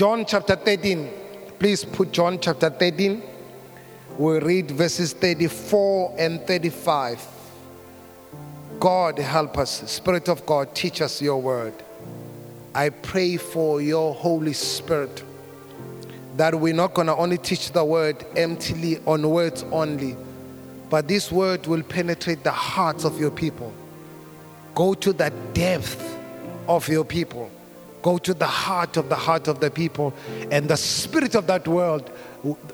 John chapter 13. Please put John chapter 13. We'll read verses 34 and 35. God help us. Spirit of God, teach us your word. I pray for your Holy Spirit that we're not going to only teach the word emptily on words only, but this word will penetrate the hearts of your people. Go to the depth of your people. Go to the heart of the people, and the spirit of that world,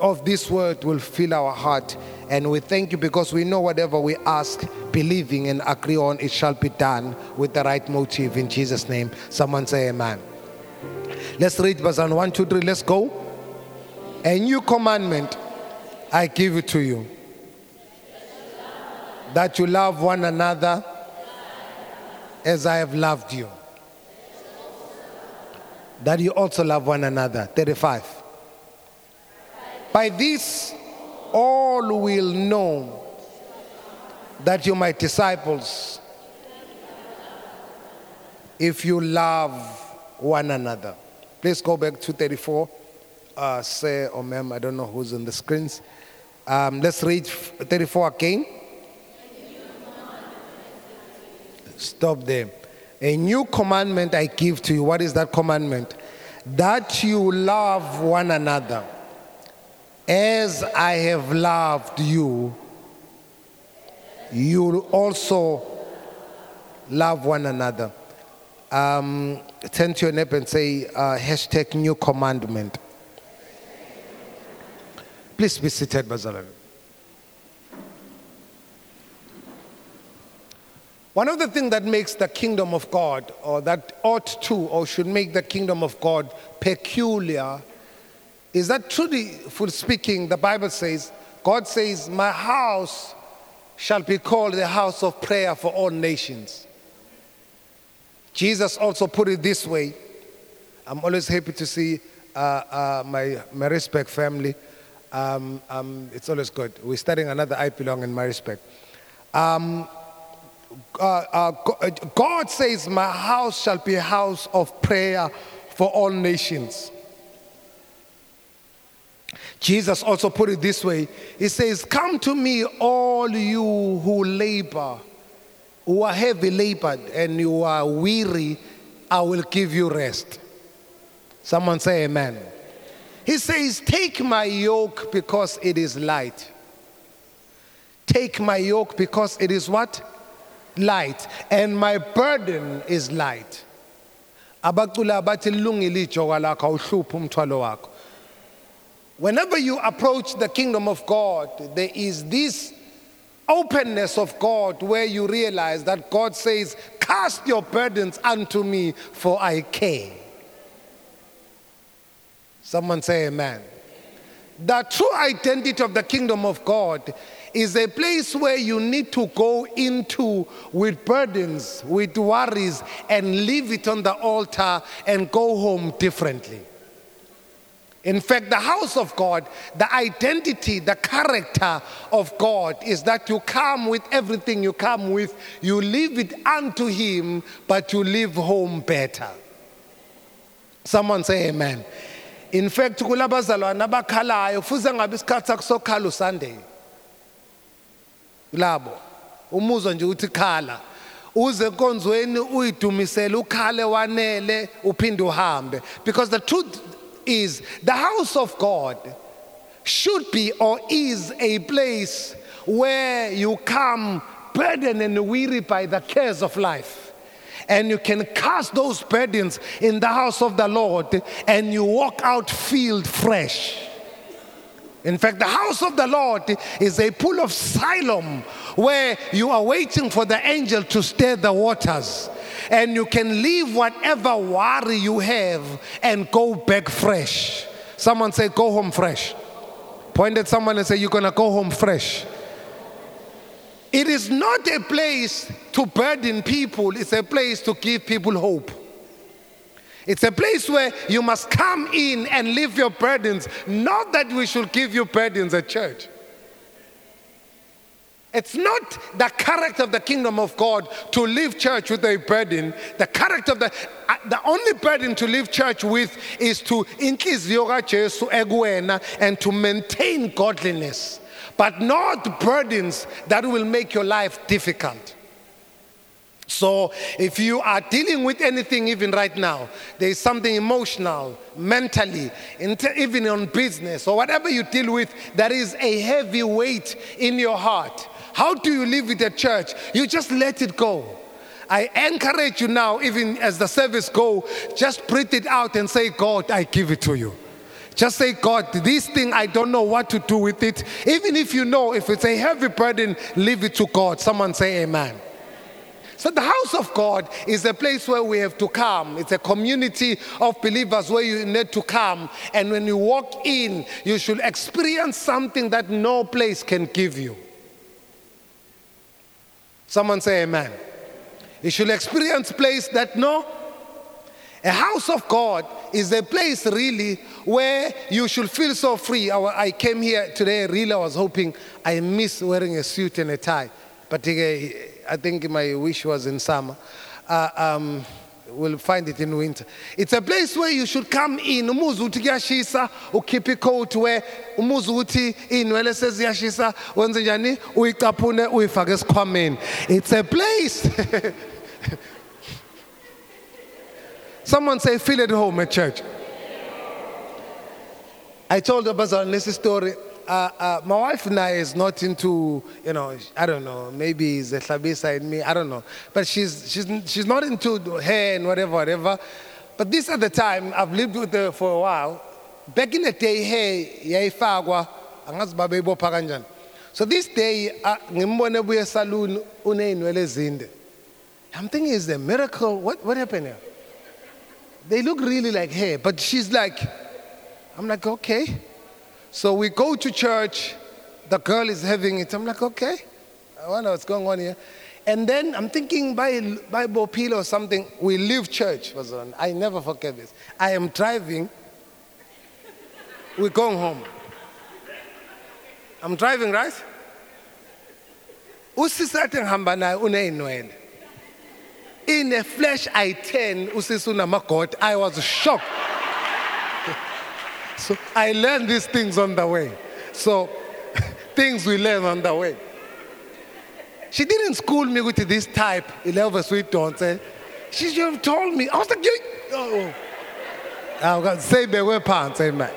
of this word, will fill our heart. And we thank you because we know whatever we ask, believing and agree on, it shall be done with the right motive in Jesus' name. Someone say amen. Let's read verse 1, 2, 3, let's go. A new commandment I give it to you, that you love one another as I have loved you. That you also love one another. 35. By this all will know that you're my disciples, if you love one another. Please go back to 34. Sir or ma'am, I don't know who's on the screens. Let's read 34 again. Stop there. A new commandment I give to you. What is that commandment? That you love one another as I have loved you. You also love one another. Turn to your neighbor and say, hashtag new commandment. Please be seated, Bazalel. One of the things that makes the kingdom of God, or that ought to, or should make the kingdom of God peculiar, is that truly, for speaking, the Bible says, God says, my house shall be called the house of prayer for all nations. Jesus also put it this way. I'm always happy to see my Respect family. It's always good. We're starting another I Belong in My Respect. God says, my house shall be a house of prayer for all nations. Jesus also put it this way. He says, come to me, all you who labor, who are heavy labored, and you are weary, I will give you rest. Someone say amen. He says, take my yoke because it is light. Take my yoke because it is what? Light. And my burden is light. Whenever you approach the kingdom of God, there is this openness of God where you realize that God says, cast your burdens unto me, for I care. Someone say amen. The true identity of the kingdom of God is a place where you need to go into with burdens, with worries, and leave it on the altar and go home differently. In fact, the house of God, the identity, the character of God is that you come with everything you come with, you leave it unto Him, but you leave home better. Someone say amen. In fact, Sunday. Labo. Umuzwa nje uthi khala. Uze enkonzweni uyidumisele ukhale wanele uphinde uhambe. Because the truth is, the house of God should be or is a place where you come burdened and weary by the cares of life. And you can cast those burdens in the house of the Lord, and you walk out filled fresh. In fact, the house of the Lord is a pool of Siloam where you are waiting for the angel to stir the waters, and you can leave whatever worry you have and go back fresh. Someone say, go home fresh. Point at someone and say, you're going to go home fresh. It is not a place to burden people. It's a place to give people hope. It's a place where you must come in and leave your burdens. Not that we should give you burdens at church. It's not the character of the kingdom of God to leave church with a burden. The character of the only burden to leave church with is to inhliziyo kaJesu ekuwena and to maintain godliness, but not burdens that will make your life difficult. So if you are dealing with anything even right now, there is something emotional, mentally, even on business or whatever you deal with, that is a heavy weight in your heart. How do you live with the church? You just let it go. I encourage you now, even as the service goes, just breathe it out and say, God, I give it to you. Just say, God, this thing, I don't know what to do with it. Even if you know, if it's a heavy burden, leave it to God. Someone say amen. So the house of God is a place where we have to come. It's a community of believers where you need to come. And when you walk in, you should experience something that no place can give you. Someone say amen. You should experience place that a house of God is a place really where you should feel so free. I came here today, really I was hoping, I miss wearing a suit and a tie. But I think my wish was in summer. We'll find it in winter. It's a place where you should come in. Umuzuti yashisa, ukipi coat where umuzuti in weleses yashisa, wenzejani, uikapune, uifages kwamen. It's a place. Someone say, feel at home at church. I told Abazan this story. My wife and I is not into, I don't know, maybe it's a Hlabisa in me, I don't know. But she's not into hair and whatever. But this at the time, I've lived with her for a while. Back in the day, hair, yaifagwa, angazibabebo paganjan. So this day, ngimbonebuye saloon, uneinwele zinde. I'm thinking, is a miracle? What happened here? They look really like hair, but she's like, I'm like, okay. So we go to church, the girl is having it. I'm like, okay, I wonder what's going on here. And then I'm thinking by Bopil or something, we leave church. I never forget this. I am driving, we're going home. I'm driving, right? In a flash, I turn, I was shocked. So I learned these things on the way. So things we learn on the way. She didn't school me with this type. She should have told me. I was like, oh. I was say beware pants, amen.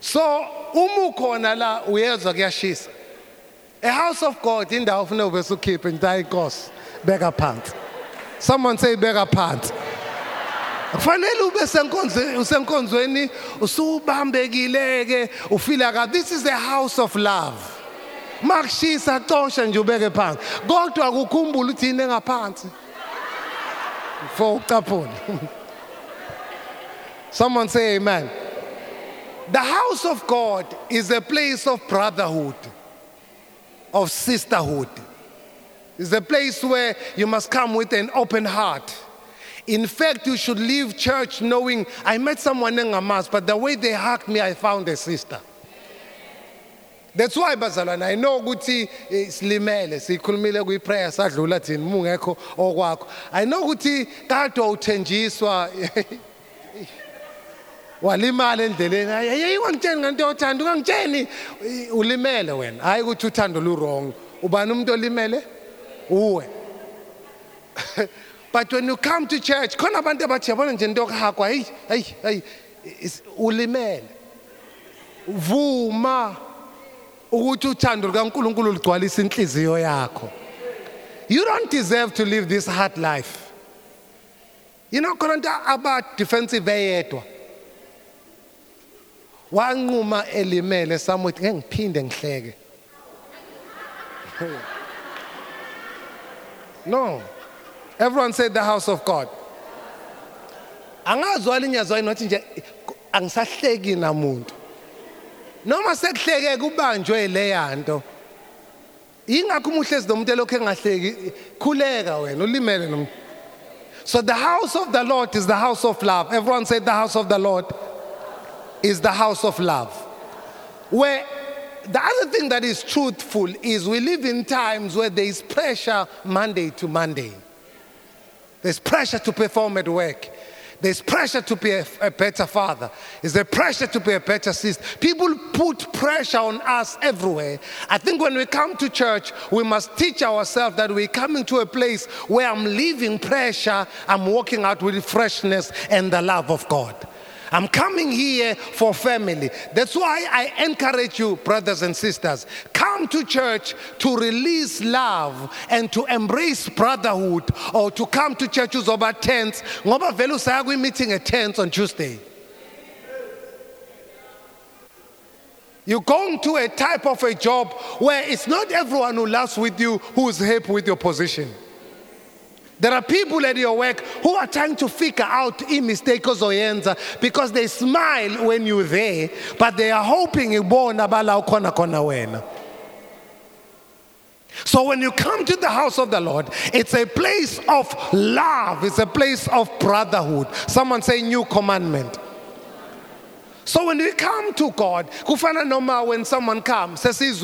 So umukonala uyezo gyashisa. A house of God in the often over to keep in diagos beggar pants. Someone say beggar pants. This is a house of love. Someone say amen. The house of God is a place of brotherhood, of sisterhood. It's a place where you must come with an open heart. In fact, you should leave church knowing, I met someone in a mass, but the way they hugged me, I found a sister. That's why, Bazalwana, I know Guti is limele, si kulmile gui prayer, sa lulatin, mungeko, or wako. I know Guti, tato tenjiswa, walimale ndelena, yeyuang jeni, ulimele wen, I go to tandulu wrong, ubanumdo limele, uwe. But when you come to church, you don't deserve to live this hard life. You know, about defensive aid. No. Everyone said the house of God. So the house of the Lord is the house of love. Everyone said the house of the Lord is the house of love. Where The other thing that is truthful is we live in times where there is pressure Monday to Monday. There's pressure to perform at work. There's pressure to be a better father. There's a pressure to be a better sister. People put pressure on us everywhere. I think when we come to church, we must teach ourselves that we're coming to a place where I'm leaving pressure, I'm walking out with freshness and the love of God. I'm coming here for family. That's why I encourage you, brothers and sisters, come to church to release love and to embrace brotherhood, or to come to church over tents. Ngoba vele usayakwi meeting at tents on Tuesday. You're going to a type of a job where it's not everyone who laughs with you who is happy with your position. There are people at your work who are trying to figure out mistakes because they smile when you're there, but they are hoping you born abala ukona kona wena. So when you come to the house of the Lord, it's a place of love. It's a place of brotherhood. Someone say new commandment. So when we come to God, kufana noma when someone comes, sisters,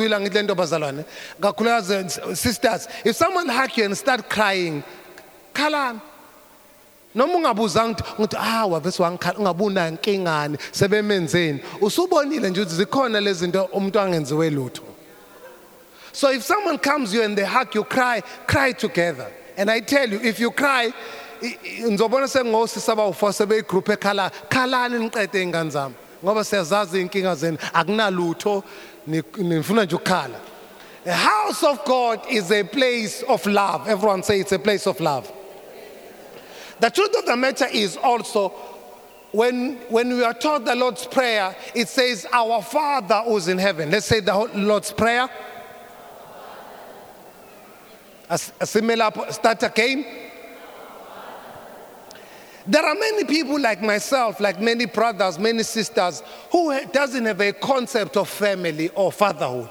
if someone hug you and start crying, Kalan. No mungabuzang ngithi wavese wangikhala ungabuna inkingani sebemenzeni usubonile nje ukuthi zikhona lezi zinto umuntu angenziwe lutho. So if someone comes you and they hug you, cry together. And I tell you, if you cry nizobona sengosisaba uforce be group ekhala khalani niqede ingane zami ngoba siyazazi inkinga zenu akunalutho nifuna nje ukukhala. The house of God is a place of love. Everyone say it's a place of love. The truth of the matter is also, when we are taught the Lord's Prayer, it says, our Father who's in heaven. Let's say the Lord's Prayer. Start again. There are many people like myself, like many brothers, many sisters, who doesn't have a concept of family or fatherhood.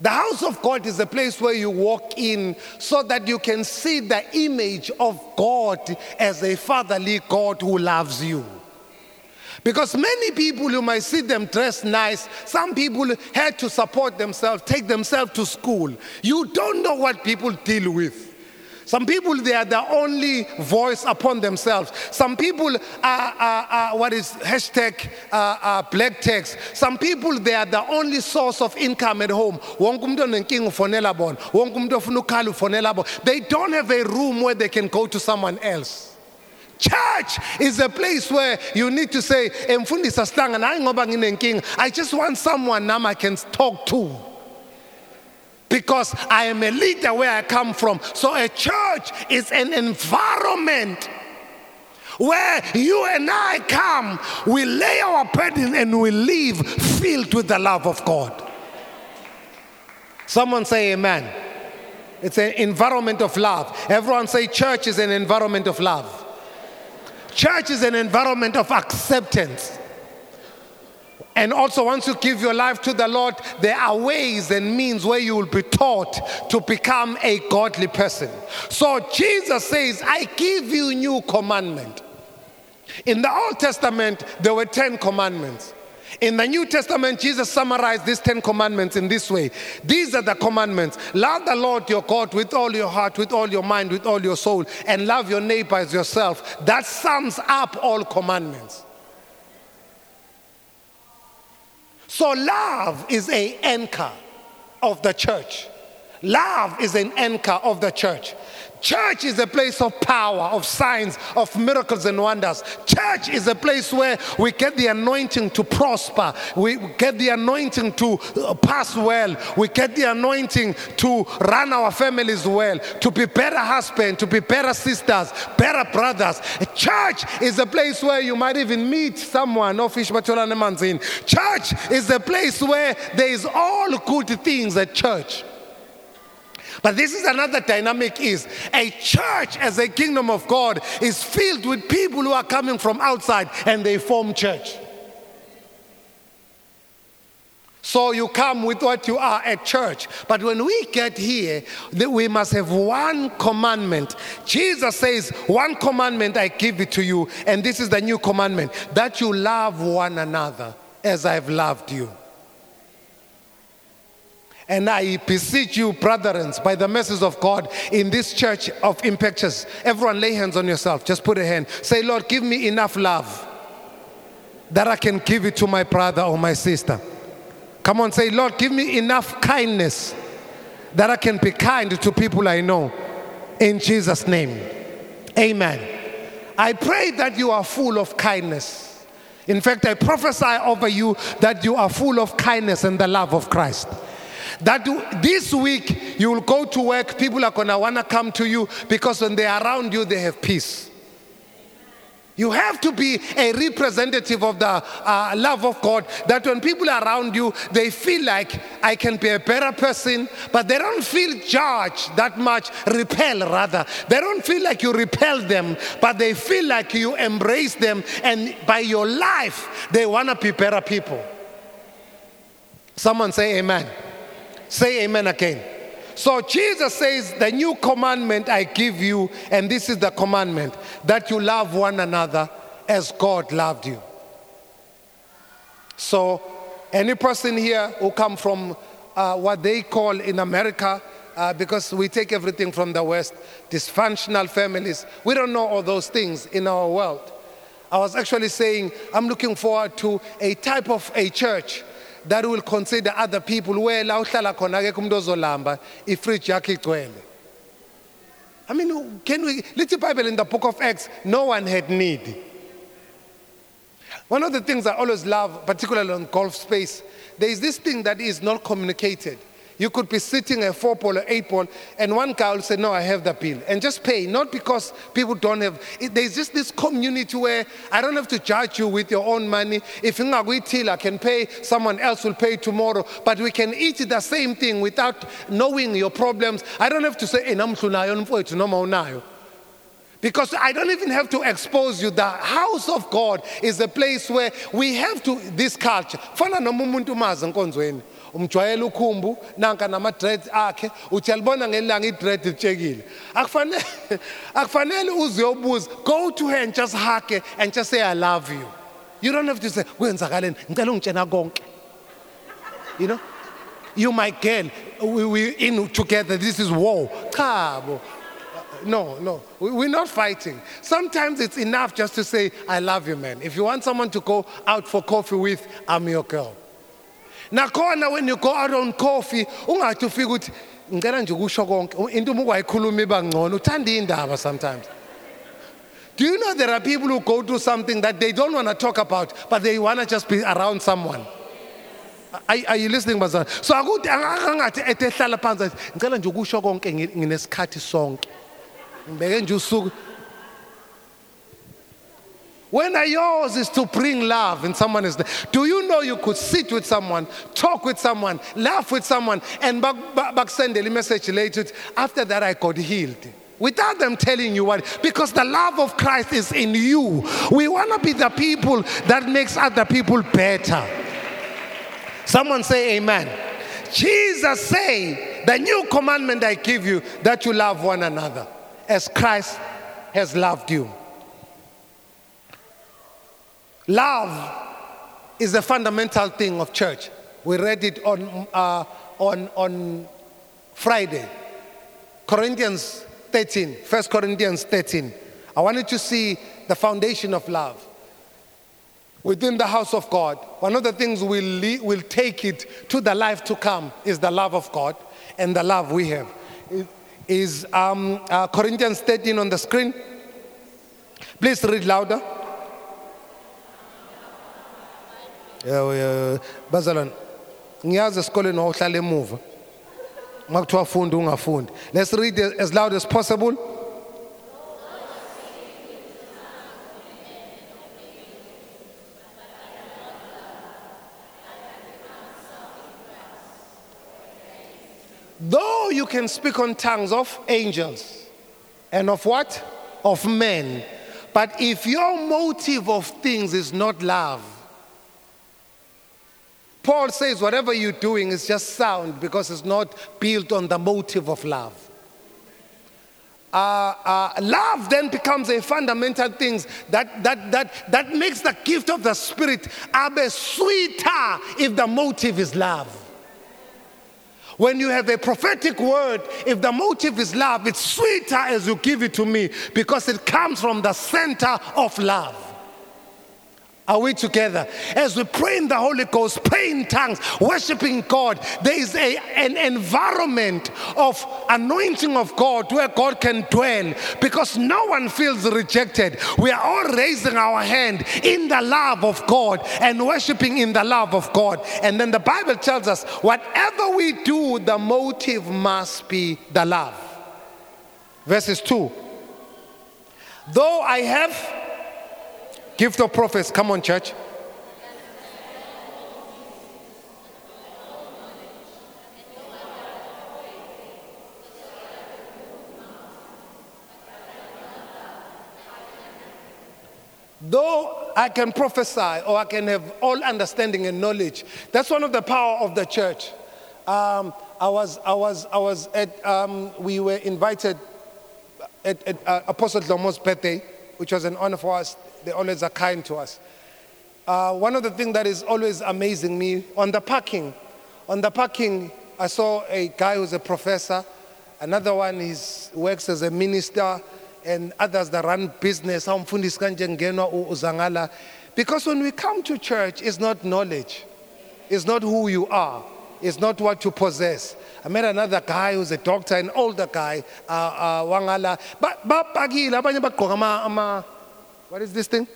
The house of God is a place where you walk in so that you can see the image of God as a fatherly God who loves you. Because many people, you might see them dressed nice. Some people had to support themselves, take themselves to school. You don't know what people deal with. Some people, they are the only voice upon themselves. Some people are what is hashtag black text. Some people, they are the only source of income at home. They don't have a room where they can go to someone else. Church is a place where you need to say, I just want someone now I can talk to. Because I am a leader where I come from. So a church is an environment where you and I come, we lay our burden and we live filled with the love of God. Someone say amen. It's an environment of love. Everyone say church is an environment of love. Church is an environment of acceptance. And also, once you give your life to the Lord, there are ways and means where you will be taught to become a godly person. So Jesus says, I give you new commandment. In the Old Testament, there were 10 commandments. In the New Testament, Jesus summarized these 10 commandments in this way. These are the commandments. Love the Lord your God with all your heart, with all your mind, with all your soul, and love your neighbor as yourself. That sums up all commandments. So love is an anchor of the church. Love is an anchor of the church. Church is a place of power, of signs, of miracles and wonders. Church is a place where we get the anointing to prosper. We get the anointing to pass well. We get the anointing to run our families well, to be better husbands, to be better sisters, better brothers. Church is a place where you might even meet someone. Church is a place where there is all good things at church. But this is another dynamic is, a church as a kingdom of God is filled with people who are coming from outside and they form church. So you come with what you are at church. But when we get here, we must have one commandment. Jesus says, one commandment I give it to you, and this is the new commandment, that you love one another as I have loved you. And I beseech you, brethren, by the mercies of God, in this church of Imperfections, everyone lay hands on yourself. Just put a hand. Say, Lord, give me enough love that I can give it to my brother or my sister. Come on, say, Lord, give me enough kindness that I can be kind to people I know. In Jesus' name, amen. I pray that you are full of kindness. In fact, I prophesy over you that you are full of kindness and the love of Christ. That this week you will go to work, people are going to want to come to you because when they are around you, they have peace. You have to be a representative of the love of God, that when people are around you, they feel like I can be a better person, but they don't feel judged that much, repel rather. They don't feel like you repel them, but they feel like you embrace them, and by your life, they want to be better people. Someone say amen. Say amen again. So Jesus says, the new commandment I give you, and this is the commandment, that you love one another as God loved you. So any person here who come from what they call in America, because we take everything from the West, dysfunctional families, we don't know all those things in our world. I was actually saying, I'm looking forward to a type of a church that will consider other people, where la uhlala khona akekho umuntu ozolamba ifridge yakhe igcwele. I mean, can we read the Bible in the book of Acts? No one had need. One of the things I always love, particularly on golf space, there is this thing that is not communicated. You could be sitting a 4-ball or 8-ball, and one guy will say, no, I have the bill, and just pay. Not because people don't have. There's just this community where I don't have to charge you with your own money. If you're not with till I can pay, someone else will pay tomorrow. But we can eat the same thing without knowing your problems. I don't have to say, because I don't even have to expose you. The house of God is a place where we have to, this culture. Umjwayela ukhumbu nanka nama dreads akhe uthi yalibona ngelanga idread itshekile akufanele uze uyobuza. Go to her and just hug her and just say I love you. You don't have to say kwenzakaleni ngicela ungitshena konke. You know, you my girl, we in together, this is war. Chabo. No, we're not fighting. Sometimes it's enough just to say I love you, man. If you want someone to go out for coffee with, I'm your girl. Nakhona when you go out on coffee, ungathi ufike uthi ngicela nje ukusho konke into umukayikhuluma ibangcono uthanda indaba sometimes. Do you know there are people who go through something that they don't want to talk about, but they want to just be around someone? Are you listening, bazana? So akuthi angathi etehlala phansi ngicela nje ukusho konke nginesikhathi sonke. Ngibeke nje usuku. When I yours is to bring love and someone is there. Do you know you could sit with someone, talk with someone, laugh with someone, and back send a message later, after that I got healed. Without them telling you what, because the love of Christ is in you. We want to be the people that makes other people better. Someone say amen. Jesus say, the new commandment I give you, that you love one another as Christ has loved you. Love is a fundamental thing of church. We read it on Friday. 1 Corinthians 13. I wanted to see the foundation of love. Within the house of God, one of the things we'll take it to the life to come is the love of God and the love we have. It is Corinthians 13 on the screen. Please read louder. Bazalwane ngiyazi esikoleni ohlala emuva makuthiwa funda ungafundi. Let's read as loud as possible. Though you can speak on tongues of angels and of what? Of men. But if your motive of things is not love, Paul says whatever you're doing is just sound because it's not built on the motive of love. Love then becomes a fundamental thing that makes the gift of the Spirit a bit sweeter if the motive is love. When you have a prophetic word, if the motive is love, it's sweeter as you give it to me because it comes from the center of love. Are we together? As we pray in the Holy Ghost, pray in tongues, worshiping God, there is an environment of anointing of God where God can dwell because no one feels rejected. We are all raising our hand in the love of God and worshiping in the love of God. And then the Bible tells us, whatever we do, the motive must be the love. Verses 2. Though I have gift of prophets, come on, church. Though I can prophesy or I can have all understanding and knowledge, that's one of the power of the church. I was at we were invited at Apostle Dlomo's birthday, which was an honor for us. They always are kind to us. One of the things that is always amazing me, on the parking, I saw a guy who's a professor, another one works as a minister, and others that run business. Because when we come to church, it's not knowledge. It's not who you are. It's not what you possess. I met another guy who's a doctor, an older guy, what is this thing?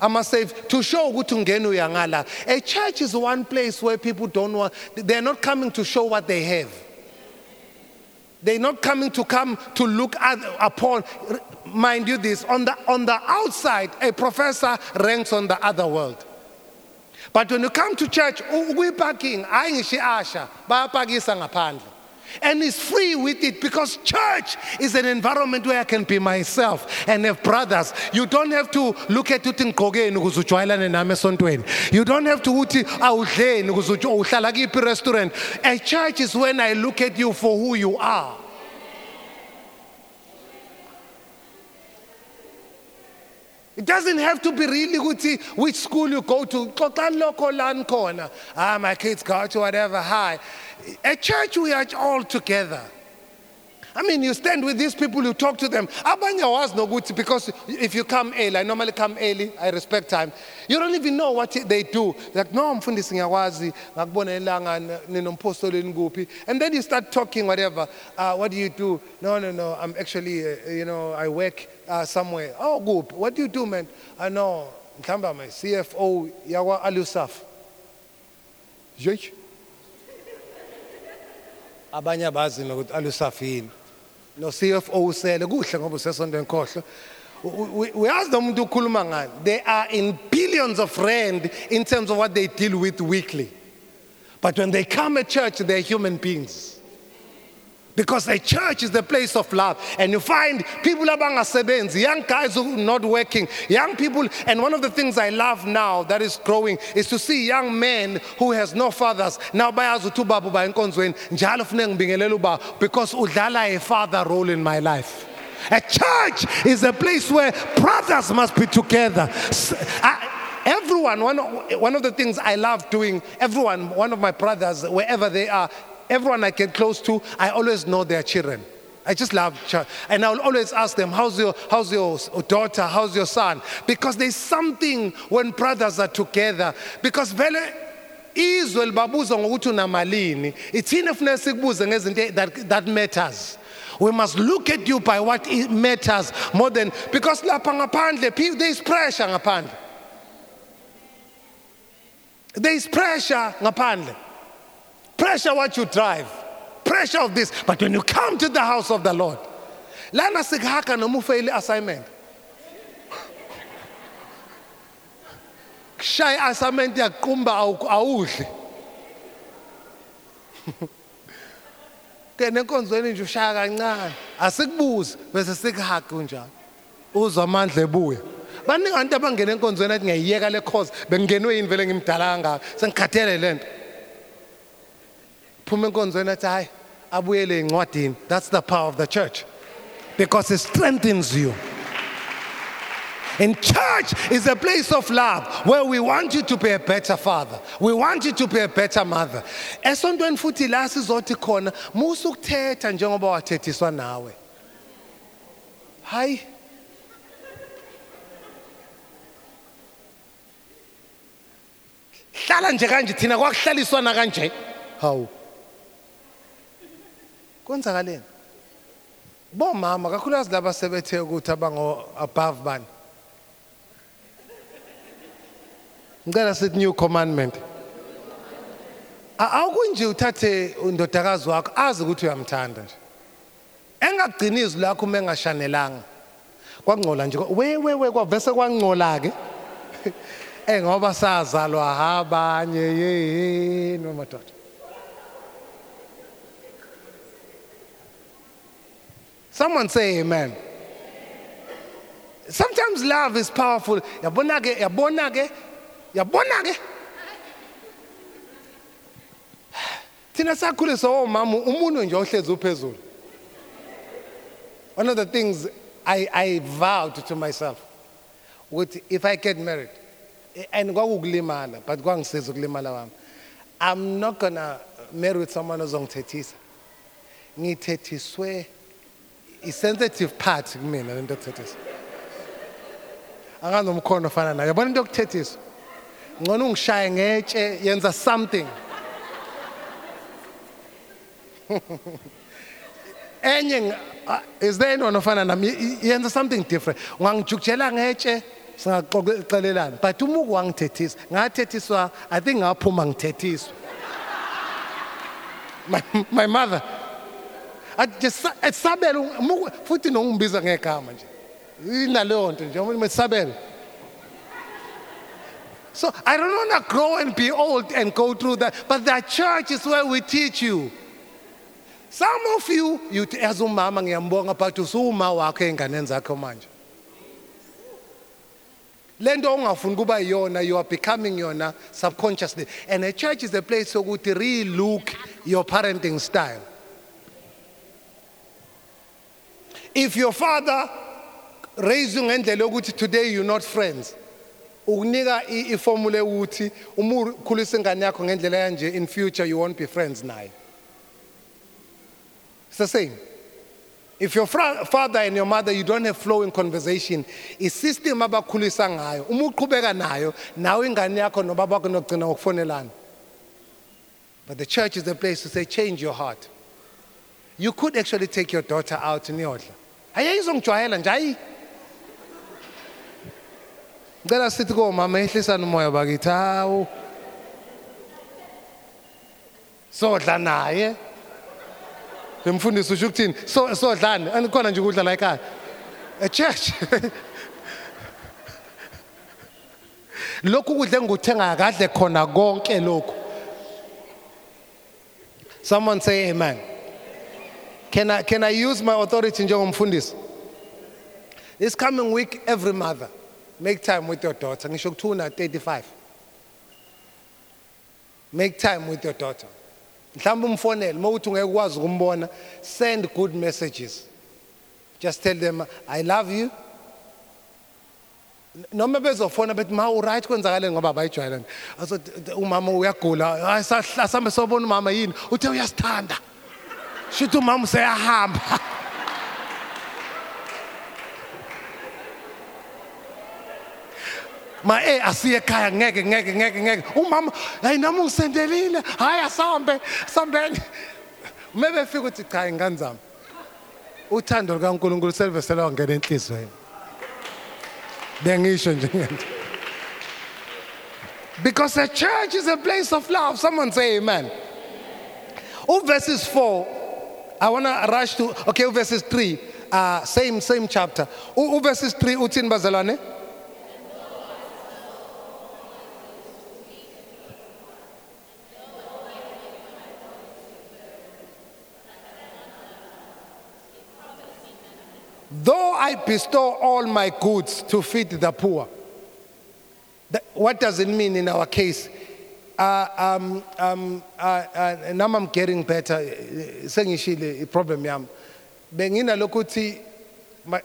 I must say, to show Gutungenu Yangala. A church is one place where people don't want, they're not coming to show what they have. They're not come to look upon. Mind you this, on the outside, a professor ranks on the other world. But when you come to church, we parking, and is free with it because church is an environment where I can be myself and have brothers. You don't have to look at it in Koge and you don't have to uti restaurant. A church is when I look at you for who you are. It doesn't have to be really which school you go to. Ah, my kids go to whatever. Hi. At church, we are all together. I mean, you stand with these people, you talk to them. Because if you come early, I normally come early, I respect time. You don't even know what they do. Like, no, I'm fundising Awazi, and then you start talking, whatever. What do you do? No, I'm actually, I work somewhere. Oh, good. What do you do, man? I know. Kamba, my CFO, Yawa Alusaf. Judge? Abanya Bazin, Alusafin. No CFO said, we asked them to Kulmangan. They are in billions of rand in terms of what they deal with weekly. But when they come at church, they're human beings. Because a church is the place of love. And you find people, young guys who are not working, young people. And one of the things I love now that is growing is to see young men who has no fathers. Now, because udlala a father role in my life. A church is a place where brothers must be together. Everyone, one of the things I love doing, everyone, one of my brothers, wherever they are, everyone I get close to, I always know their children. I just love church. And I'll always ask them, how's your daughter? How's your son? Because there's something when brothers are together. Because vele izwe libabuza ngokuthi unamalini. It's enough that matters. We must look at you by what it matters more than, because there's pressure ngaphandle. There's pressure ngaphandle. Pressure what you drive, pressure of this. But when you come to the house of the Lord, lana sikhaka nomufeli assignment. Shy assignment ya kumba awudle. Ke nenkonzweni nje ushaya kancane, asikubuzi bese sikhaga unjalo. Uzwa amandla ebuya. Baningi abantu abangena enkonzweni athi ngiyeka le cause bengenwe yini vele ngimdalanga sengikhathele lento. That's the power of the church because it strengthens you. And church is a place of love where we want you to be a better father. We want you to be a better mother. Esontweni futhi la sizothi khona musukuthetha njengoba wathethiswa nawe. Hayi. Hlala nje kanje thina kwakuhlaliswa na kanje. Hawu. Kwenzakaleni? Bomama kakhulukazi laba sebethe ukuthi abango above bani. Ngicela sithi new commandment. Awukunje uthathe undodakazi wakho azi ukuthi uyamthanda nje. Engagcini izwi lakho mengashanelanga. Kwangcola nje we kwavese kwangcola ke. Ngoba sazalwa habanye yini madoda. Someone say amen. Sometimes love is powerful. Yabonake. Thina sakhulisa omama umuntu nje ohlezi uphezulu. One of the things I vowed to myself with if I get married, and kwakukulimala, but kwangisiza ukulimala wami. I'm not gonna marry with someone ozongithethisa. Ngithethiswe a sensitive part mina lento yokuthethisa. Anganomkhono ofana nayo. Yabona into yokuthethisa. Ngcono ungishaye ngetshe yenza something. Enye is there anyone ofana nami yenza something different. Ungangijukujela ngetshe singaxoxe xelelana. But uma kwangithethisa, ngathethiswa I think ngaphuma ngithethiswa. My mother esabela futhi nongibiza ngegama nje inaleyo nto nje umuntu esabela. So I don't want to grow and be old and go through that, but the church is where we teach you. Some of you as umama ngiyambonga but usuma wakho ezinganeni zakho manje lento ongafuna kuba yona, you are becoming yona subconsciously. And a church is a place so ukuthi relook your parenting style. If your father raised you ngendlela ukuthi today you're not friends, ukunika iformula ukuthi uma ukhulisa ingane yakho ngendlela kanje in future you won't be friends naye. It's the same. If your father and your mother you don't have flowing conversation, isystem abakhulisa ngayo uma uqhubeka nayo nawe ingane yakho nobaba bakho nogcina ngokufonelana. But the church is the place to say change your heart. You could actually take your daughter out in the order. Ayizongijwayela nje hayi. Ngicela sithi ko mama ehlisana umoya bakithi hawu. Sodla naye. Bemfundisa usho ukuthini? Sodlani anikhona nje ukudla la ekhaya. A church. Lokhu kudle nguthenga akadle khona konke lokho. Someone say amen. Can I use my authority njengomfundisi? This coming week, every mother, make time with your daughter. Ngisho kuthuna 35. Make time with your daughter. Mhlawumbe umfonele mawuthi ungeke ukwazi ukumbona, send good messages. Just tell them I love you. Noma bezofona bethi ma uright kwenzakaleni ngoba bayijwayelana. Aso umama uyagula, asambe sobona umama yini? Uthe uyasithanda. Shitu mama sayahamba. Ma asiye khaya ngeke. Umama hayi nami ungisendelile. Hayi asambe. Maybe fika uthi cha inganzami. Uthando likaNkulunkulu service lawo ngene enhlizweni. Bengisho nje ngento. Because the church is a place of love. Someone say amen. Verses 4 I want to rush to, okay, verses 3, same chapter. Verses 3, uthini bazalwane? Though I bestow all my goods to feed the poor. What does it mean in our case? Now I'm getting better. Sengishile problem yami. Bengina lokuthi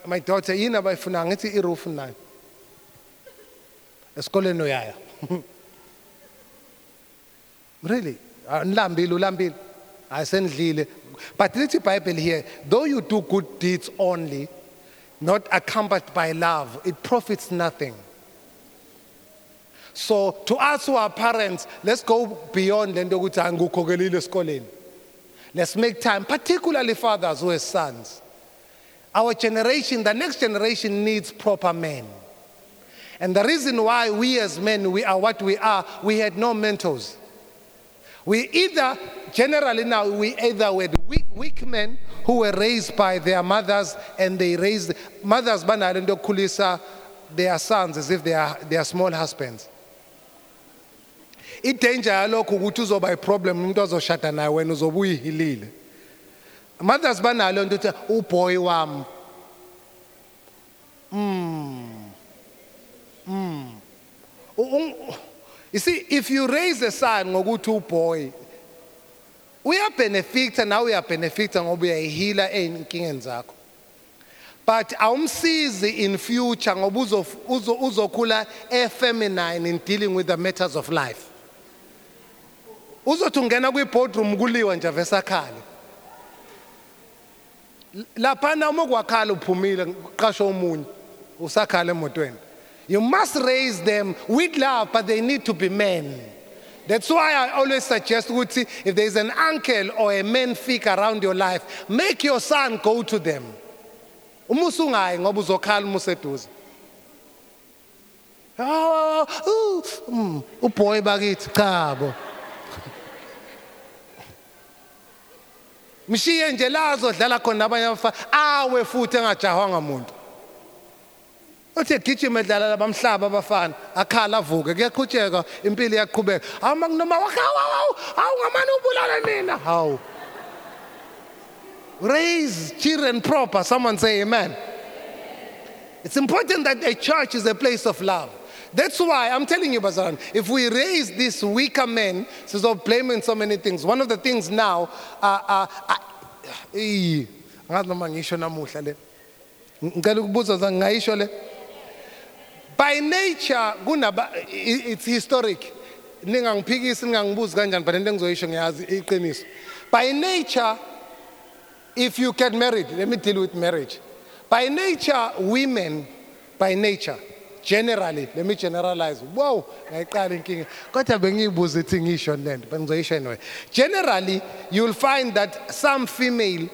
my daughter yini abayifuna ngithi iroof nani. esikoleni uyaya. Really? I send Lile. But read the Bible here. Though you do good deeds only, not accompanied by love, it profits nothing. So to us who are parents, let's go beyond and let's make time, particularly fathers who have sons. Our generation, the next generation needs proper men. And the reason why we as men, we are what we are, we had no mentors. We either, generally now, we either were weak men who were raised by their mothers, and they raised mothers banalendo kulisa their sons as if they are their small husbands. It danger lokhu ukuthi uzoba a problem umuntu ozoshada naye wena uzoba uyihilile. Mothers banalo nto uthi uboy wami. You see, if you raise a son ngokuthi uboy, we are benefactor, now we are benefactor ngoba uyahealer einkingeni zakho. But awumsizi in future ngoba uzokhula effeminine in dealing with the matters of life. Uzothi ungena kwi-boardroom kuliwa nje vesakhali. Laphana uma kwakhala uphumile uqasho omunye usakhala emotweni. You must raise them with love, but they need to be men. That's why I always suggest, if there's an uncle or a man figure around your life, make your son go to them. How? Raise children proper. Someone say amen. It's important that a church is a place of love. That's why I'm telling you, Bazaran, if we raise these weaker men, since of blaming so many things, one of the things now, by nature, it's historic. By nature, if you get married, let me deal with marriage. By nature, women, by nature, generally, let me generalize. Wow, generally, you'll find that some female,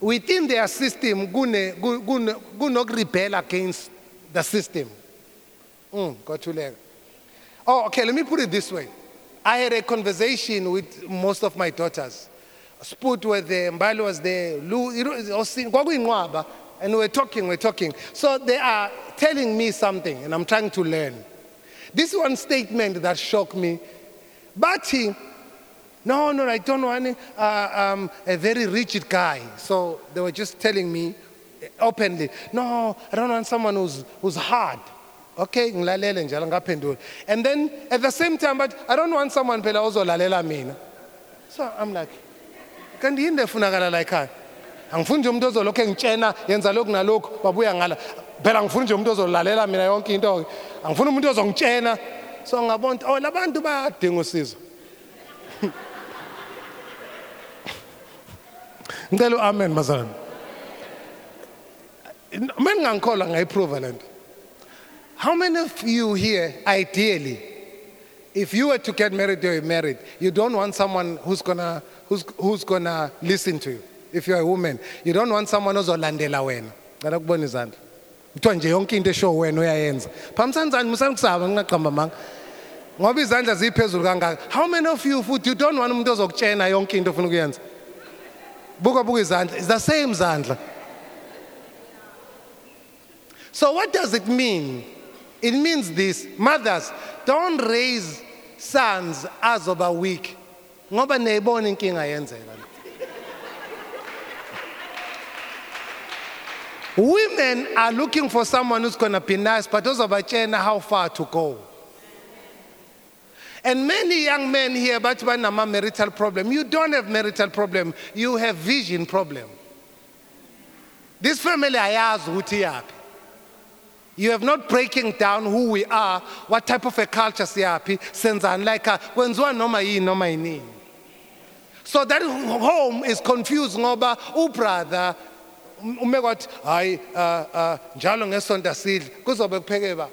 within their system, gonna rebel against the system. Oh, okay, let me put it this way. I had a conversation with most of my daughters. Spoot was there, Mbali was there, and we're talking. So they are telling me something, and I'm trying to learn. This one statement that shocked me. But no, I don't know any. I'm a very rigid guy. So they were just telling me openly, no, I don't want someone who's hard. Okay, and then at the same time, but I don't want someone who's also lalela mina. So I'm like, amen, Mazaran. How many of you here, ideally, if you were to get married or you're married, you don't want someone who's gonna listen to you? If you're a woman, you don't want someone who's olandela wena. How many of you food you don't want umuntu ozokutshena yonke into ofuna ukuyenza? Buka izandla, it's the same zandla. So what does it mean? It means this: mothers, don't raise sons as over weak. Women are looking for someone who's going to be nice, but also by China, how far to go. And many young men here, but when I'm a marital problem, you don't have marital problem, you have vision problem. This family I asked, You have not breaking down who we are, what type of a culture siyapi, senza unlike kwenziwa noma yini noma yini. So that home is confused ngoba ubrother umekwathi hayi njalo ngesonto sidle kuzobe kupheke ba.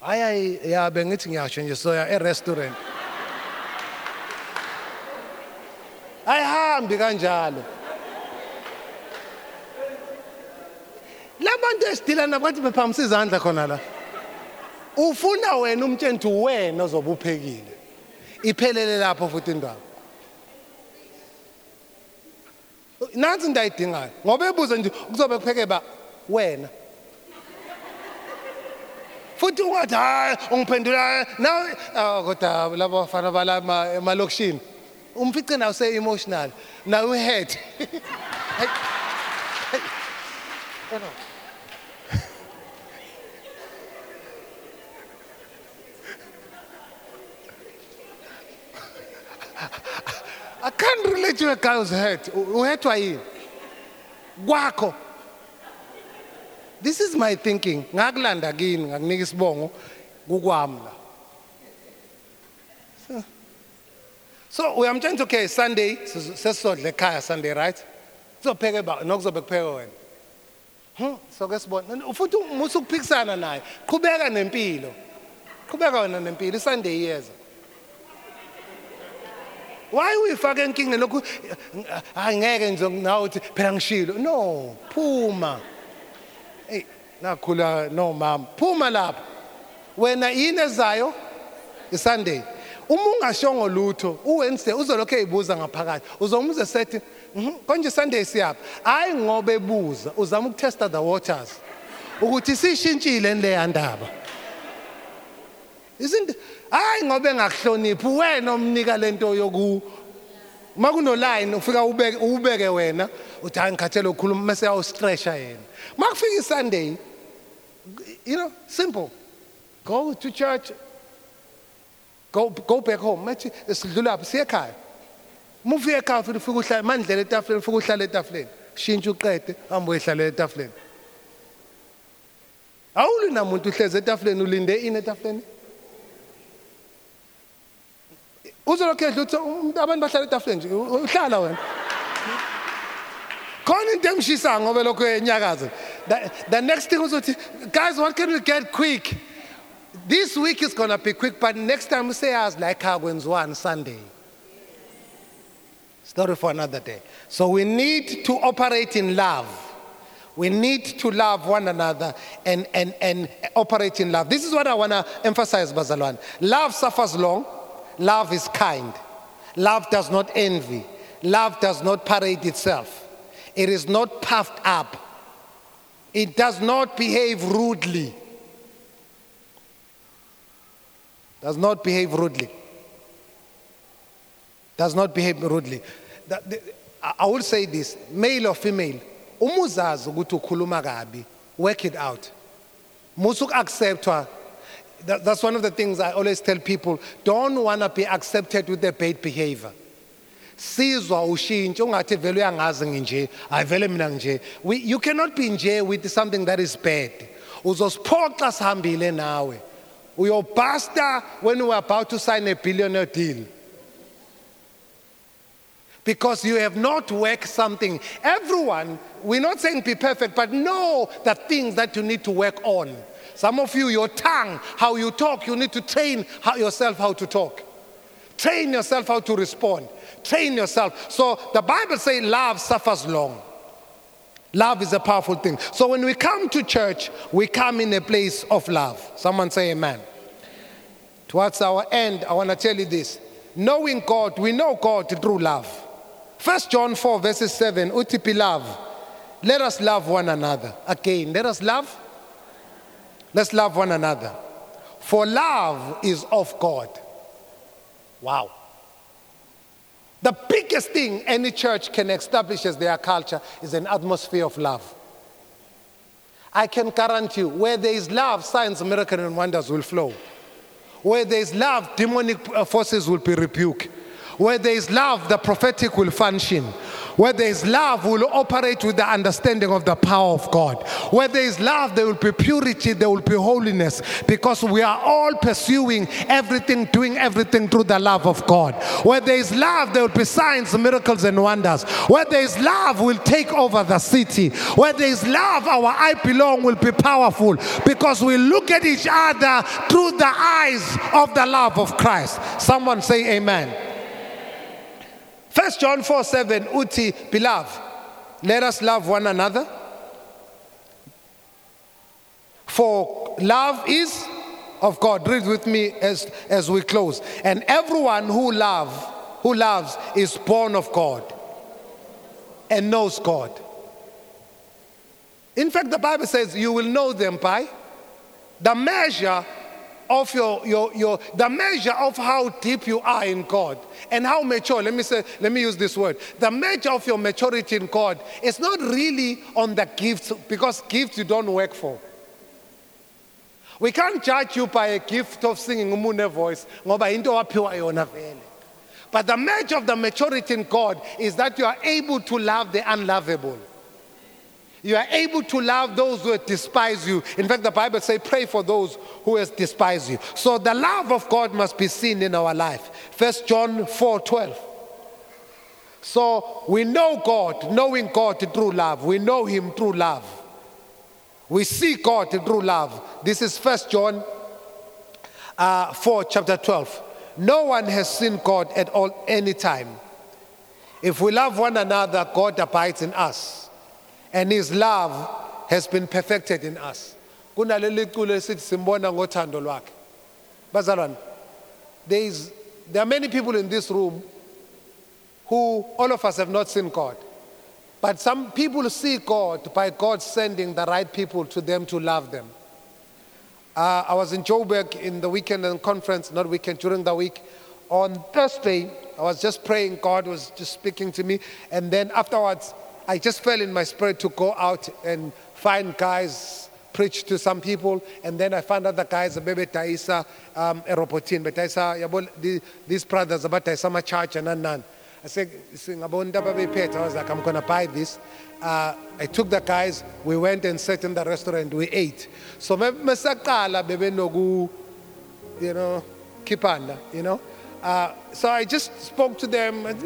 Hayi ya bengithi ngiyasho nje soya e restaurant. Ayihambi kanjalo. Labantu esidila nabo bathi bephamisa izandla khona la. Ufuna wena umtshento wena ozobuphekile. Iphelele lapho futhi indaba. Nansi into ayidingayo ngoba ebuze nje kuzobe kupheke ba wena. Futhi ungathi hayi ungiphendula nawe kodwa laba bafana bala emalokishini. Umfice nawe use emotional nawe head. I can't relate to a cow's head. Guaco. This is my thinking. Ngagland again, Nagis Bongo, Guamla. So we are trying to carry Sunday, so the car Sunday, right? So peg about knocks of a pair. So guess what? Ufutu musu pixana nai. Kubega nempilo. Kubega nempilo. Sunday years. Why we fucking king and look now perangshilo? No, Puma. Hey, nakula no ma'am. Puma lap. When I in a Zayo, it's Sunday. Umunga shongo luto, Wednesday, uzoloke ibuza ngaphakathi. Uzomuza sethi, konje Sunday siyapha. Hayi ngobe buza, uzama ukutesta the waters. Ukuthi sishintshile le yandaba. Isn't hayi ngobe ngakuhloniphi wena omnika lento yoku makuno line ufika ubeke wena uthi angikhathele ukukhuluma mase yawu stretcha yena. Makufika iSunday, you know, simple. Go to church. Go back home. Mathi sidlula apho siye ekhaya. Mufike ekhaya futhi ufike uhlale mandlela etafuleni ufike uhlale etafuleni. Shintsha uqede hamba uyehlalela etafuleni. Awuli namuntu uhleze etafuleni ulinde ini etafuleni. Uzolokhe edlutho abantu bahlala etafuleni nje uhlala wena. Khona into engishisa ngoba lokho enyakaza. The next thing uzothi guys what can we get quick? This week is going to be quick, but next time we say us like how when's one Sunday. Story for another day. So we need to operate in love. We need to love one another and operate in love. This is what I want to emphasize, Bazalwan. Love suffers long. Love is kind. Love does not envy. Love does not parade itself. It is not puffed up. It does not behave rudely. Does not behave rudely. Does not behave rudely. I will say this, male or female, umuzazi ukuthi ukhuluma kabi, work it out. Musu acceptwa. That's one of the things I always tell people, don't want to be accepted with their bad behavior. Sizwa ushintshe ungathi vele uyangazi nginje, hayi vele mina nje. You cannot be nje with something that is bad. Uzosiphoxa sihambile nawe. Your pastor when we were about to sign a billionaire deal. Because you have not worked something. Everyone, we're not saying be perfect, but know the things that you need to work on. Some of you, your tongue, how you talk, you need to train yourself how to talk. Train yourself how to respond. Train yourself. So the Bible says love suffers long. Love is a powerful thing. So when we come to church, we come in a place of love. Someone say amen. Towards our end, I want to tell you this. Knowing God, we know God through love. 1 John 4 verses 7, Utipi love. Let us love one another. Again, let us love. Let's love one another. For love is of God. Wow. The biggest thing any church can establish as their culture is an atmosphere of love. I can guarantee you, where there is love, signs, miracles, and wonders will flow. Where there is love, demonic forces will be rebuked. Where there is love, the prophetic will function. Where there is love, we'll operate with the understanding of the power of God. Where there is love, there will be purity, there will be holiness, because we are all pursuing everything, doing everything through the love of God. Where there is love, there will be signs, miracles, and wonders. Where there is love, we'll take over the city. Where there is love, our I belong will be powerful, because we look at each other through the eyes of the love of Christ. Someone say amen. 1 John 4:7, uthi, beloved, let us love one another. For love is of God. Read with me as we close. And everyone who loves is born of God and knows God. In fact, the Bible says you will know them by the measure of the measure of how deep you are in God and how mature. Let me use this word. The measure of your maturity in God is not really on the gifts, because gifts you don't work for. We can't judge you by a gift of singing umune voice. But the measure of the maturity in God is that you are able to love the unlovable. You are able to love those who despise you. In fact, the Bible says, pray for those who despise you. So the love of God must be seen in our life. 1 John 4:12. So we know God, knowing God through love. We know him through love. We see God through love. This is 1 John 4, chapter 12. No one has seen God at all, any time. If we love one another, God abides in us, and his love has been perfected in us. There are many people in this room who, all of us, have not seen God. But some people see God by God sending the right people to them to love them. I was in Joburg in the weekend and conference, not weekend, during the week. On Thursday, I was just praying. God was just speaking to me. And then afterwards, I just felt in my spirit to go out and find guys, preach to some people, and then I found other guys, Bebe Taisa, Eropotin, these brothers, about Taisama Church and Anan. I said, I was like, I'm going to buy this. I took the guys, we went and sat in the restaurant, we ate. So, Kipanda. So I just spoke to them, and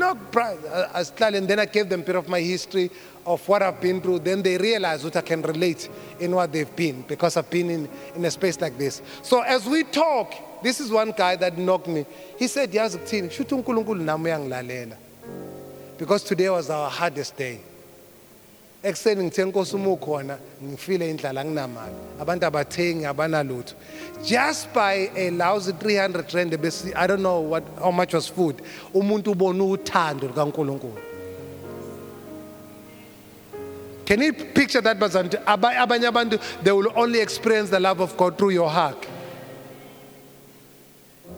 then I gave them a bit of my history of what I've been through. Then they realized that I can relate in what they've been, because I've been in a space like this. So as we talk, this is one guy that knocked me. He said, because today was our hardest day. Just by a lousy 300 rand, I don't know how much was food. Can you picture that? They will only experience the love of God through your heart.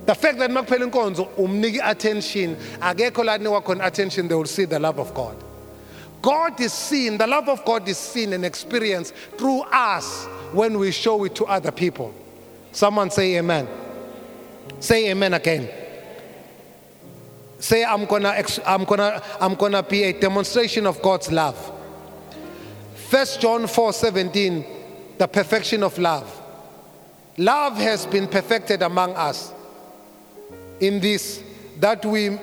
The fact that Makpelinkonzo umniki attention, agekho la niwa khona attention, they will see the love of God. God is seen, the love of God is seen and experienced through us when we show it to other people. Someone say amen. Say amen again. Say, I'm gonna be a demonstration of God's love. 1 John 4:17, the perfection of love. Love has been perfected among us in this, that we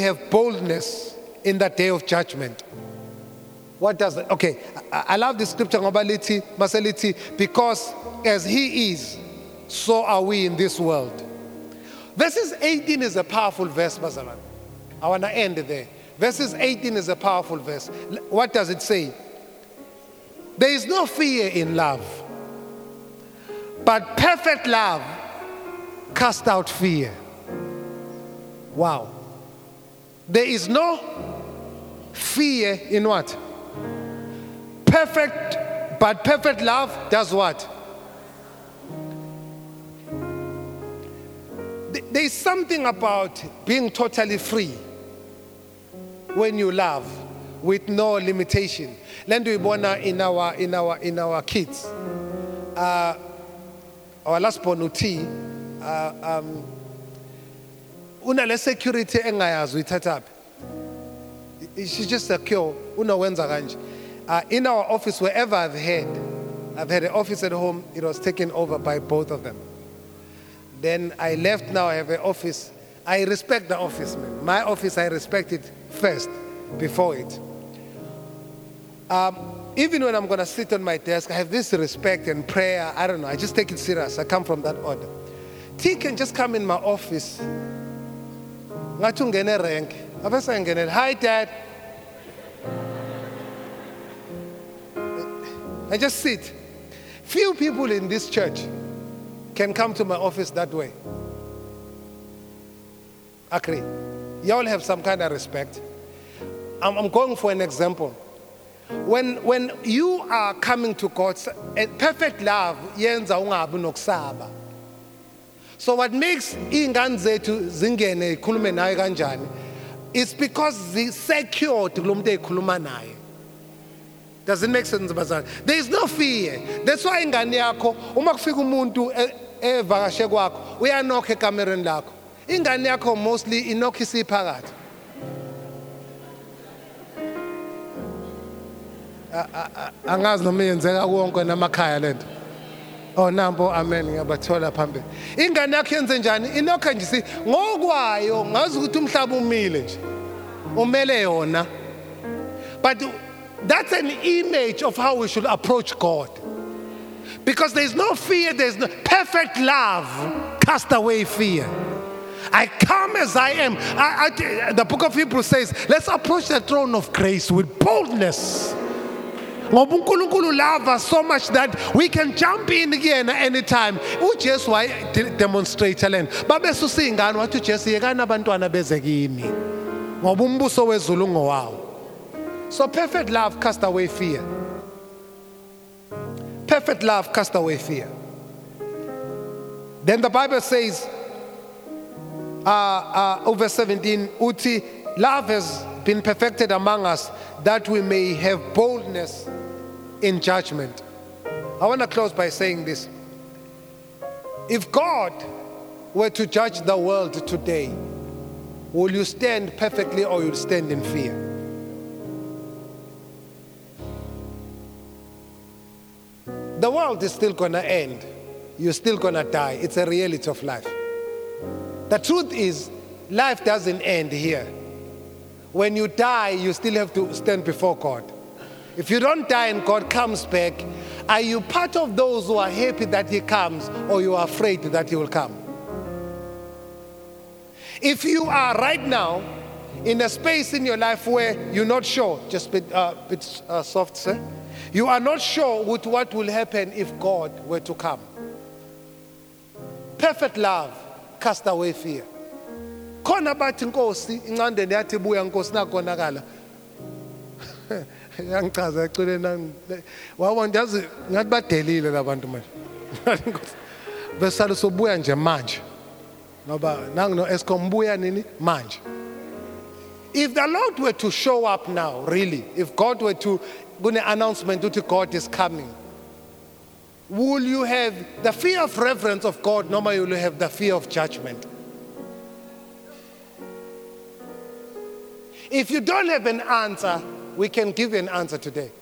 have boldness in the day of judgment. What does that? Okay, I love the scripture, because as he is, so are we in this world. Verses 18 is a powerful verse, Mazalan. I want to end there. Verses 18 is a powerful verse. What does it say? There is no fear in love, but perfect love casts out fear. Wow. There is no fear in what? Perfect, but perfect love does what? There's something about being totally free when you love with no limitation. Lendu Ibona in our kids. Our last born uti una le security engayazi ithathapi. She's just a cure. In our office, wherever I've had an office at home, it was taken over by both of them. Then I left, now I have an office. I respect the office, man. My office, I respect it first, before it. Even when I'm going to sit on my desk, I have this respect and prayer. I don't know, I just take it serious. I come from that order. T can just come in my office. Hi, Dad. I just sit. Few people in this church can come to my office that way. Agree. Y'all have some kind of respect. I'm going for an example. When you are coming to God, perfect love, yenza ungabi nokusaba. So what makes ingane zethu zingene ikhulume naye kanjani? It's because the secured kulomuntu ekhuluma naye. Does it make sense, bazana? There is no fear. That's why ingane yakho uma kufika umuntu evakashe kwakho uyanokha ekamereni lakho. Ingane yakho mostly inokhisa iphakathi. Angazi noma yenzeka konke namakhaya lento. Oh nambo amen ngabathola phambili. Ingane yakho yenze njani? Inokha nje si ngokwayo ngazi ukuthi umhlaba umile nje. Umele yona. But that's an image of how we should approach God. Because there's no fear, there's no perfect love, cast away fear. I come as I am. The book of Hebrews says, let's approach the throne of grace with boldness. Ngobunkulunkulu love us so much that we can jump in again at any time. Ujesu wayedemonstrate lento. Babesusa ingane wathi uJesu yekani abantwana beze kimi. Ngoba umbuso wezulu ungowawo. So perfect love cast away fear. Perfect love cast away fear. Then the Bible says, over 17, Uti, love has been perfected among us that we may have boldness in judgment. I want to close by saying this. If God were to judge the world today, will you stand perfectly or you'll stand in fear? The world is still going to end. You're still going to die. It's a reality of life. The truth is, life doesn't end here. When you die, you still have to stand before God. If you don't die and God comes back, are you part of those who are happy that He comes, or you are afraid that He will come? If you are right now in a space in your life where you're not sure, just a bit soft, sir. You are not sure with what will happen if God were to come. Perfect love cast away fear. Khona bathi inkosi incandeni yathi buya inkosi nakonakala. Yangichaza ecile nami. Wawondazi ngathi badelile labantu manje. Besalo sobuya nje manje. Noba nangu no esikombuya nini manje. If the Lord were to show up now, really, if God were to announcement that God is coming, will you have the fear of reverence of God? Normally, will you have the fear of judgment? If you don't have an answer, we can give you an answer today.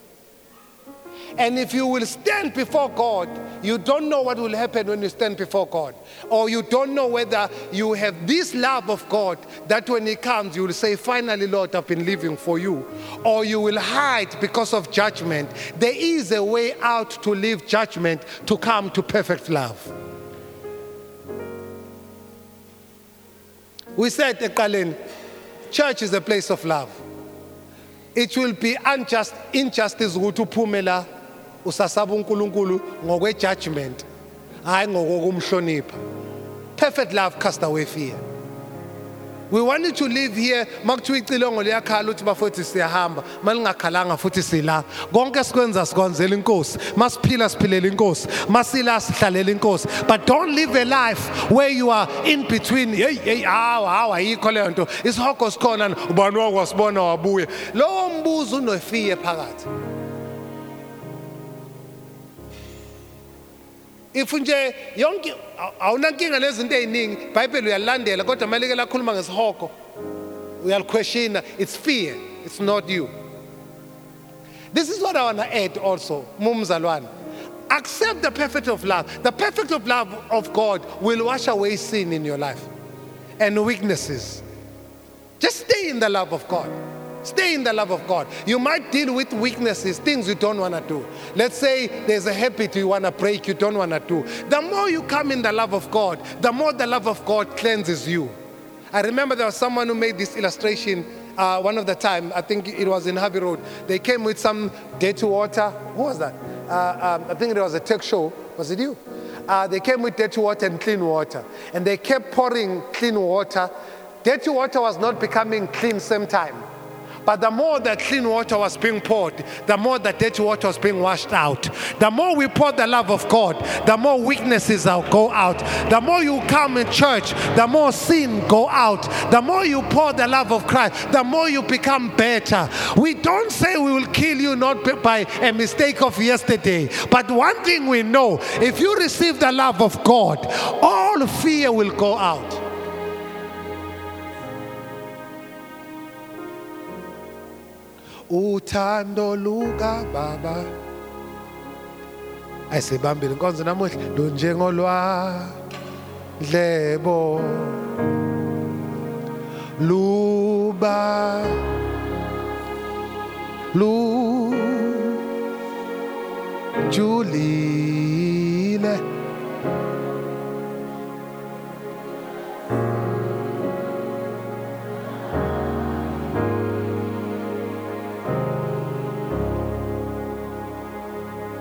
And if you will stand before God, you don't know what will happen when you stand before God. Or you don't know whether you have this love of God that when He comes, you will say, finally, Lord, I've been living for you. Or you will hide because of judgment. There is a way out to leave judgment to come to perfect love. We said, church is a place of love. It will be unjust, injustice ukuthi uphumela usasaba uNkulunkulu ngokwejudgment hayi ngokumhlonipha. Perfect love cast away fear. We wanted to live here makuthiwa icilongo liyakhala uthi bafuthi siyahamba malingakhalanga futhi sila. Konke sikwenza sikonzela inkosi, masiphila siphilela inkosi, masila sihlalela inkosi. But don't live a life where you are in between. Hey how ayikho le nto isihogo sikhona ubani wakwasibona wabuye. Lo mbuzo unofiye phakathi. If nje yonke awunankinga lezinto eziningi iBhayibheli uyalandela kodwa maleke lakhuluma ngesihoko uyaliquestiona. It's fear. It's not you. This is what I want to add also, Mumzalwan. Accept the perfect of love. The perfect of love of God will wash away sin in your life and weaknesses. Just stay in the love of God. Stay in the love of God. You might deal with weaknesses, things you don't want to do. Let's say there's a habit you want to break, you don't want to do. The more you come in the love of God, the more the love of God cleanses you. I remember there was someone who made this illustration one of the time. I think it was in Harvey Road. They came with some dirty water. Who was that? I think there was a tech show. Was it you? They came with dirty water and clean water. And they kept pouring clean water. Dirty water was not becoming clean same time. But the more that clean water was being poured, the more that dirty water was being washed out. The more we pour the love of God, the more weaknesses go out. The more you come in church, the more sin go out. The more you pour the love of Christ, the more you become better. We don't say we will kill you not by a mistake of yesterday. But one thing we know, if you receive the love of God, all fear will go out. Uthando luka baba ayisibambile inkonzo namuhle lunjengolwa dlebo luba lu julile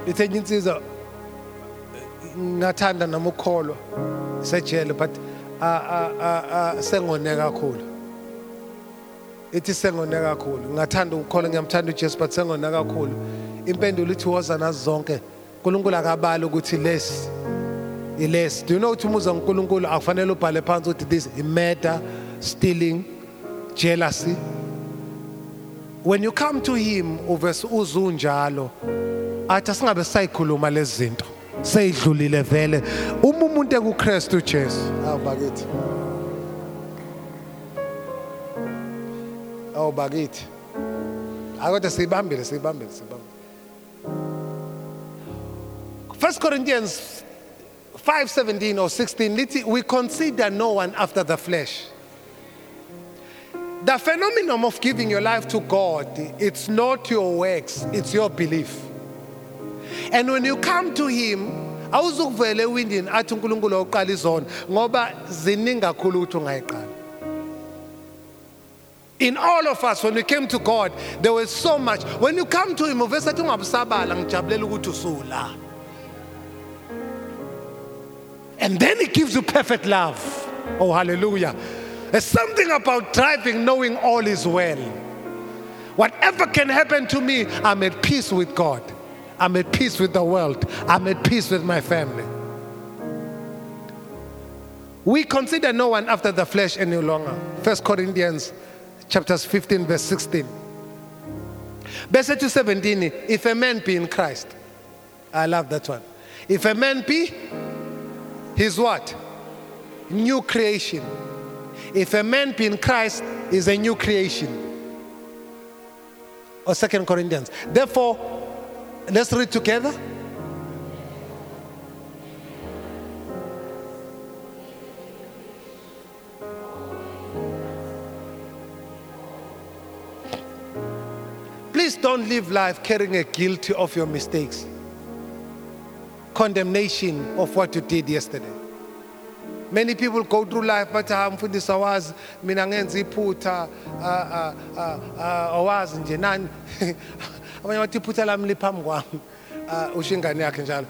ithenye insizwa ngathanda nami ukholwa sejele but sengone kakhulu ithi sengone kakhulu ngathanda ukholwa ngiyamthanda uJesu but sengone kakhulu impendulo ithi wozana zonke uNkulunkulu akabali ukuthi less iless. Do you know ukuthi umuza uNkulunkulu akufanele ubhale phansi ukuthi this is murder, stealing, jealousy. When you come to him uvese uzunjalo athi singabe sayikhuluma lezi zinto seyidlulile vele uma umuntu ekuKristu Jesu awubakithi akade sibambile 1 Corinthians 5:17 or 16 lithi we consider no one after the flesh. The phenomenon of giving your life to God, it's not your works, it's your belief. And when you come to him, awuzukuvela ewindini athi uNkulunkulu oqala izona ngoba ziningi kakhulu ukuthi ungayiqala. In all of us, when we came to God, there was so much. When you come to him, uvese athi ungabusabala ngijabulela ukuthi usula. And then he gives you perfect love. Oh, hallelujah. There's something about driving, knowing all is well. Whatever can happen to me, I'm at peace with God. I'm at peace with the world. I'm at peace with my family. We consider no one after the flesh any longer. 1 Corinthians chapters 15 verse 16. Verse 17, if a man be in Christ. I love that one. If a man be, he's what? New creation. If a man be in Christ, he's a new creation. Or 2 Corinthians. Therefore, let's read together. Please don't live life carrying a guilt of your mistakes, condemnation of what you did yesterday. Many people go through life, but mfundisi awazi mina ngenza iphutha awazi nje nani. Abanye bathi iphutha lami liphambi kwami usho ingane yakhe njalo.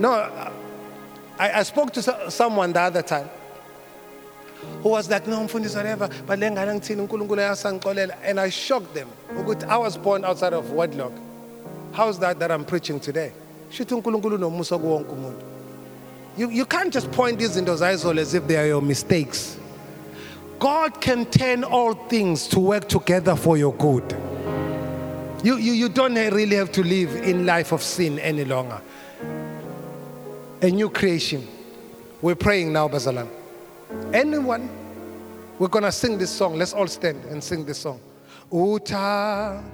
No, I spoke to someone the other time who was like, no, mfundisi whatever, but le ngane ngithini uNkulunkulu ayasangixolela, and I shocked them. I was born outside of wedlock. How's that I'm preaching today? Shithi uNkulunkulu nomusa kuwo wonke umuntu. You can't just point these in those eyes as if they are your mistakes. God can turn all things to work together for your good. You don't really have to live in life of sin any longer. A new creation. We're praying now, Bazalan. Anyone We're going to sing this song. Let's all stand and sing this song. Uta.